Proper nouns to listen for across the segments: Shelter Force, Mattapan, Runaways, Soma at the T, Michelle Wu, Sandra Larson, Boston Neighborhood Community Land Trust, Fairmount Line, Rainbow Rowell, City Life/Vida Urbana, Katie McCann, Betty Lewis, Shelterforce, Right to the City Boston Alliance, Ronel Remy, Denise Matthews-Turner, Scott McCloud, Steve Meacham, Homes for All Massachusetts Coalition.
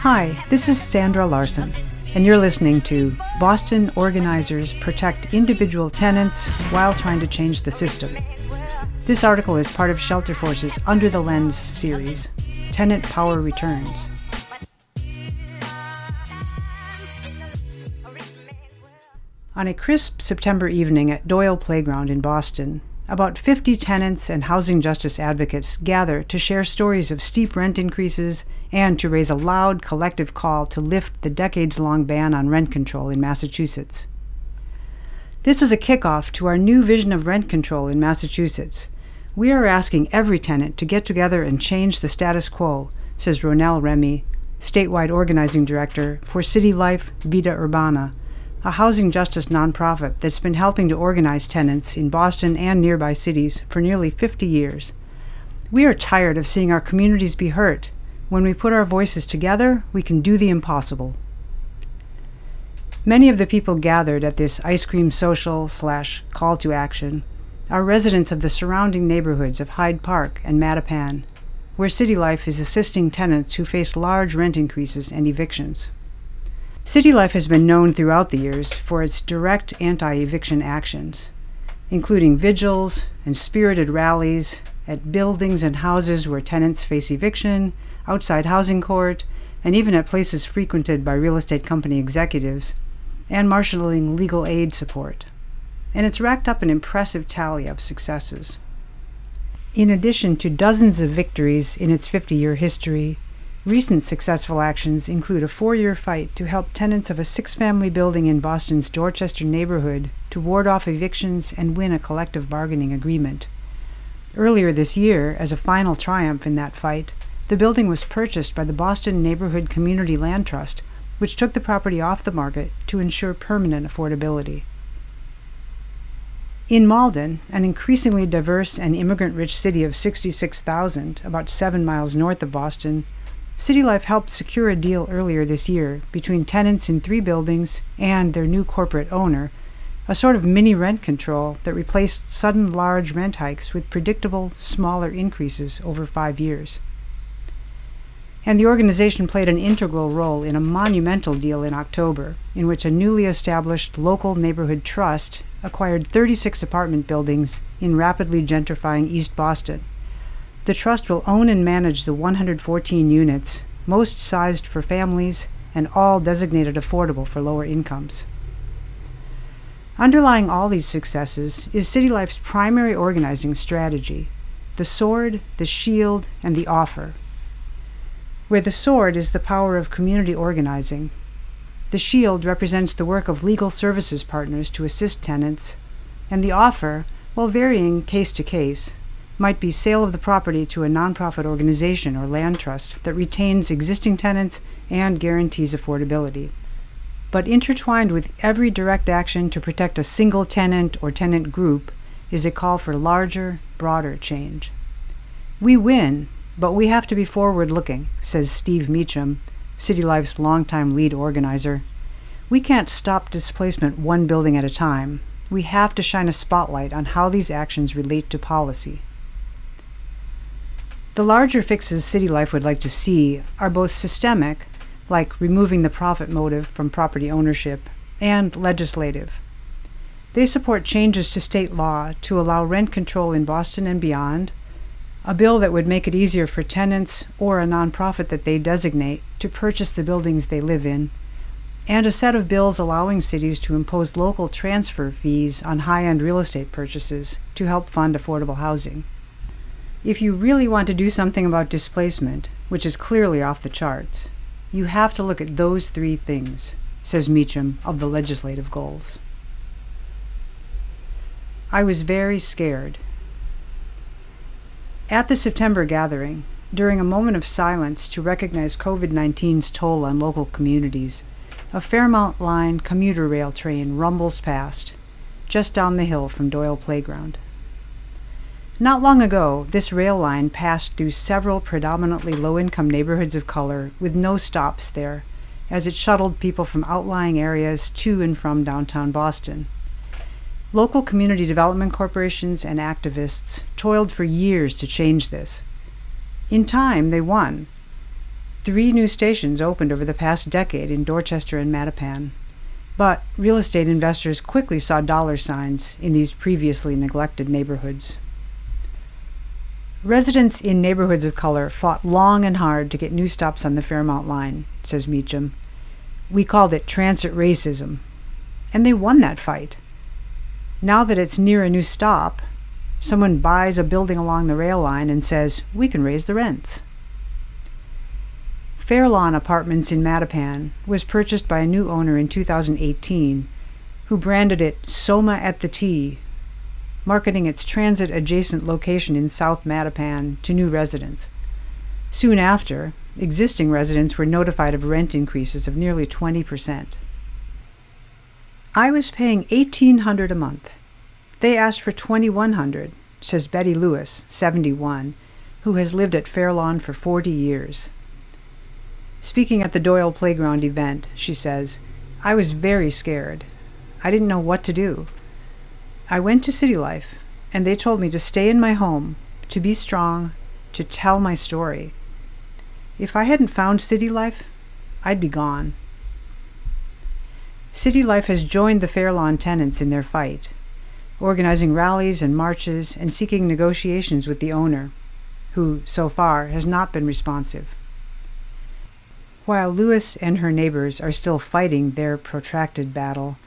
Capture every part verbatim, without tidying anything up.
Hi, this is Sandra Larson, and you're listening to Boston Organizers Protect Individual Tenants While Trying to Change the System. This article is part of Shelter Force's Under the Lens series, Tenant Power Returns. On a crisp September evening at Doyle Playground in Boston, about fifty tenants and housing justice advocates gather to share stories of steep rent increases and to raise a loud collective call to lift the decades-long ban on rent control in Massachusetts. This is a kickoff to our new vision of rent control in Massachusetts. We are asking every tenant to get together and change the status quo, says Ronel Remy, statewide organizing director for City Life/Vida Urbana, a housing justice nonprofit that's been helping to organize tenants in Boston and nearby cities for nearly fifty years. We are tired of seeing our communities be hurt. When we put our voices together, we can do the impossible. Many of the people gathered at this ice cream social slash call to action are residents of the surrounding neighborhoods of Hyde Park and Mattapan, where City Life is assisting tenants who face large rent increases and evictions. City Life has been known throughout the years for its direct anti-eviction actions, including vigils and spirited rallies at buildings and houses where tenants face eviction, outside housing court, and even at places frequented by real estate company executives, and marshaling legal aid support. And it's racked up an impressive tally of successes. In addition to dozens of victories in its fifty-year history, recent successful actions include a four-year fight to help tenants of a six-family building in Boston's Dorchester neighborhood to ward off evictions and win a collective bargaining agreement. Earlier this year, as a final triumph in that fight, the building was purchased by the Boston Neighborhood Community Land Trust, which took the property off the market to ensure permanent affordability. In Malden, an increasingly diverse and immigrant-rich city of sixty-six thousand, about seven miles north of Boston, City Life helped secure a deal earlier this year between tenants in three buildings and their new corporate owner, a sort of mini rent control that replaced sudden large rent hikes with predictable, smaller increases over five years. And the organization played an integral role in a monumental deal in October, in which a newly established local neighborhood trust acquired thirty-six apartment buildings in rapidly gentrifying East Boston. The trust will own and manage the one hundred fourteen units, most sized for families and all designated affordable for lower incomes. Underlying all these successes is City Life's primary organizing strategy, the sword, the shield, and the offer, where the sword is the power of community organizing. The shield represents the work of legal services partners to assist tenants, and the offer, while varying case to case, might be sale of the property to a nonprofit organization or land trust that retains existing tenants and guarantees affordability. But intertwined with every direct action to protect a single tenant or tenant group is a call for larger, broader change. We win, but we have to be forward-looking, says Steve Meacham, City Life's longtime lead organizer. We can't stop displacement one building at a time. We have to shine a spotlight on how these actions relate to policy. The larger fixes City Life would like to see are both systemic, like removing the profit motive from property ownership, and legislative. They support changes to state law to allow rent control in Boston and beyond, a bill that would make it easier for tenants or a nonprofit that they designate to purchase the buildings they live in, and a set of bills allowing cities to impose local transfer fees on high-end real estate purchases to help fund affordable housing. If you really want to do something about displacement, which is clearly off the charts, you have to look at those three things, says Meacham of the legislative goals. I was very scared. At the September gathering, during a moment of silence to recognize COVID nineteen's toll on local communities, a Fairmount Line commuter rail train rumbles past, just down the hill from Doyle Playground. Not long ago, this rail line passed through several predominantly low-income neighborhoods of color with no stops there, as it shuttled people from outlying areas to and from downtown Boston. Local community development corporations and activists toiled for years to change this. In time, they won. Three new stations opened over the past decade in Dorchester and Mattapan. But real estate investors quickly saw dollar signs in these previously neglected neighborhoods. Residents in neighborhoods of color fought long and hard to get new stops on the Fairmount Line, says Meacham. We called it transit racism, and they won that fight. Now that it's near a new stop, someone buys a building along the rail line and says, we can raise the rents. Fairlawn Apartments in Mattapan was purchased by a new owner in two thousand eighteen, who branded it Soma at the T, marketing its transit-adjacent location in South Mattapan to new residents. Soon after, existing residents were notified of rent increases of nearly twenty percent. I was paying eighteen hundred dollars a month. They asked for twenty-one hundred dollars, says Betty Lewis, seventy-one, who has lived at Fairlawn for forty years. Speaking at the Doyle Playground event, she says, I was very scared. I didn't know what to do. I went to City Life, and they told me to stay in my home, to be strong, to tell my story. If I hadn't found City Life, I'd be gone. City Life has joined the Fairlawn tenants in their fight, organizing rallies and marches and seeking negotiations with the owner, who, so far, has not been responsive. While Lewis and her neighbors are still fighting their protracted battle,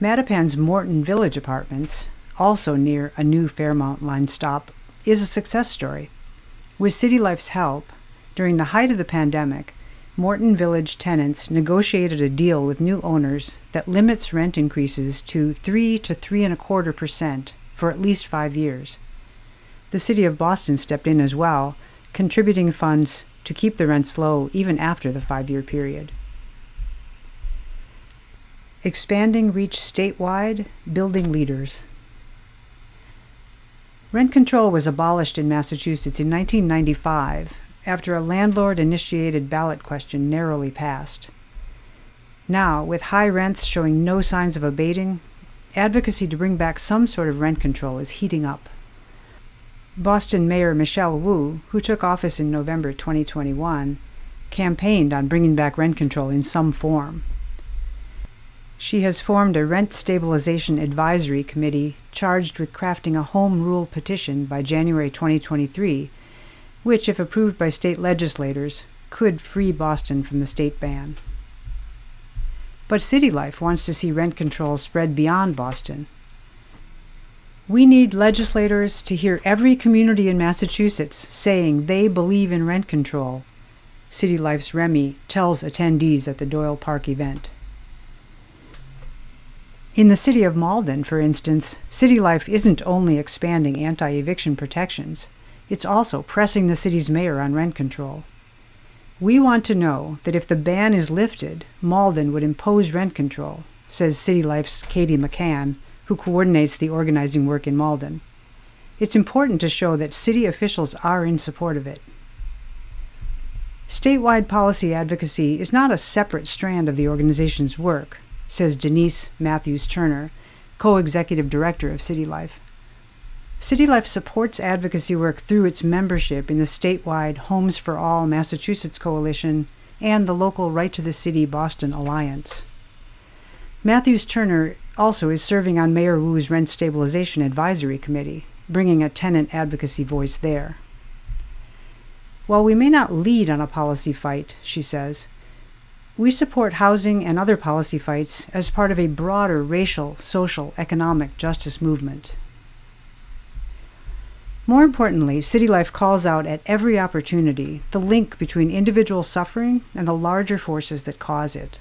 Mattapan's Morton Village Apartments, also near a new Fairmount Line stop, is a success story. With City Life's help, during the height of the pandemic, Morton Village tenants negotiated a deal with new owners that limits rent increases to three to three and a quarter percent for at least five years. The City of Boston stepped in as well, contributing funds to keep the rents low even after the five-year period. Expanding reach statewide, building leaders. Rent control was abolished in Massachusetts in nineteen ninety-five. After a landlord-initiated ballot question narrowly passed. Now, with high rents showing no signs of abating, advocacy to bring back some sort of rent control is heating up. Boston Mayor Michelle Wu, who took office in November twenty twenty-one, campaigned on bringing back rent control in some form. She has formed a Rent Stabilization Advisory Committee charged with crafting a Home Rule petition by January twenty twenty-three, which, if approved by state legislators, could free Boston from the state ban. But City Life wants to see rent control spread beyond Boston. We need legislators to hear every community in Massachusetts saying they believe in rent control, City Life's Remy tells attendees at the Doyle Park event. In the city of Malden, for instance, City Life isn't only expanding anti-eviction protections. It's also pressing the city's mayor on rent control. We want to know that if the ban is lifted, Malden would impose rent control, says City Life's Katie McCann, who coordinates the organizing work in Malden. It's important to show that city officials are in support of it. Statewide policy advocacy is not a separate strand of the organization's work, says Denise Matthews-Turner, co-executive director of City Life. City Life supports advocacy work through its membership in the statewide Homes for All Massachusetts Coalition and the local Right to the City Boston Alliance. Matthews-Turner also is serving on Mayor Wu's Rent Stabilization Advisory Committee, bringing a tenant advocacy voice there. While we may not lead on a policy fight, she says, we support housing and other policy fights as part of a broader racial, social, economic justice movement. More importantly, City Life calls out at every opportunity the link between individual suffering and the larger forces that cause it.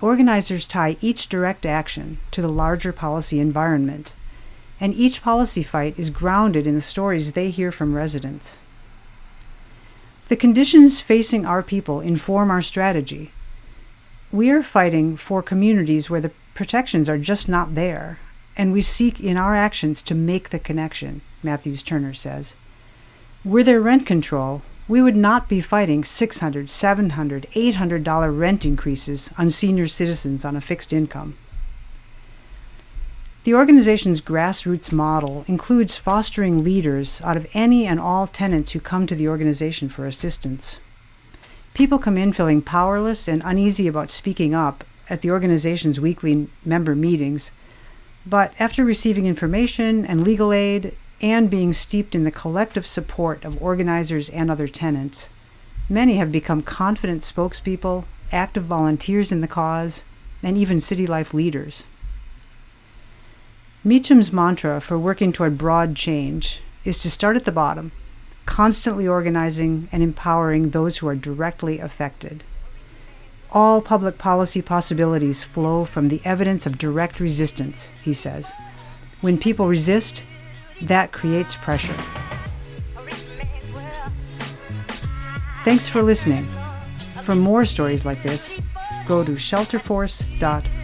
Organizers tie each direct action to the larger policy environment, and each policy fight is grounded in the stories they hear from residents. The conditions facing our people inform our strategy. We are fighting for communities where the protections are just not there, and we seek in our actions to make the connection. Matthews-Turner says. Were there rent control, we would not be fighting six hundred dollars, seven hundred dollars, eight hundred dollars rent increases on senior citizens on a fixed income. The organization's grassroots model includes fostering leaders out of any and all tenants who come to the organization for assistance. People come in feeling powerless and uneasy about speaking up at the organization's weekly member meetings, but after receiving information and legal aid and being steeped in the collective support of organizers and other tenants, many have become confident spokespeople, active volunteers in the cause, and even city life leaders. Meacham's mantra for working toward broad change is to start at the bottom, constantly organizing and empowering those who are directly affected. All public policy possibilities flow from the evidence of direct resistance, he says. When people resist, that creates pressure. Thanks for listening. For more stories like this, go to shelter force dot org.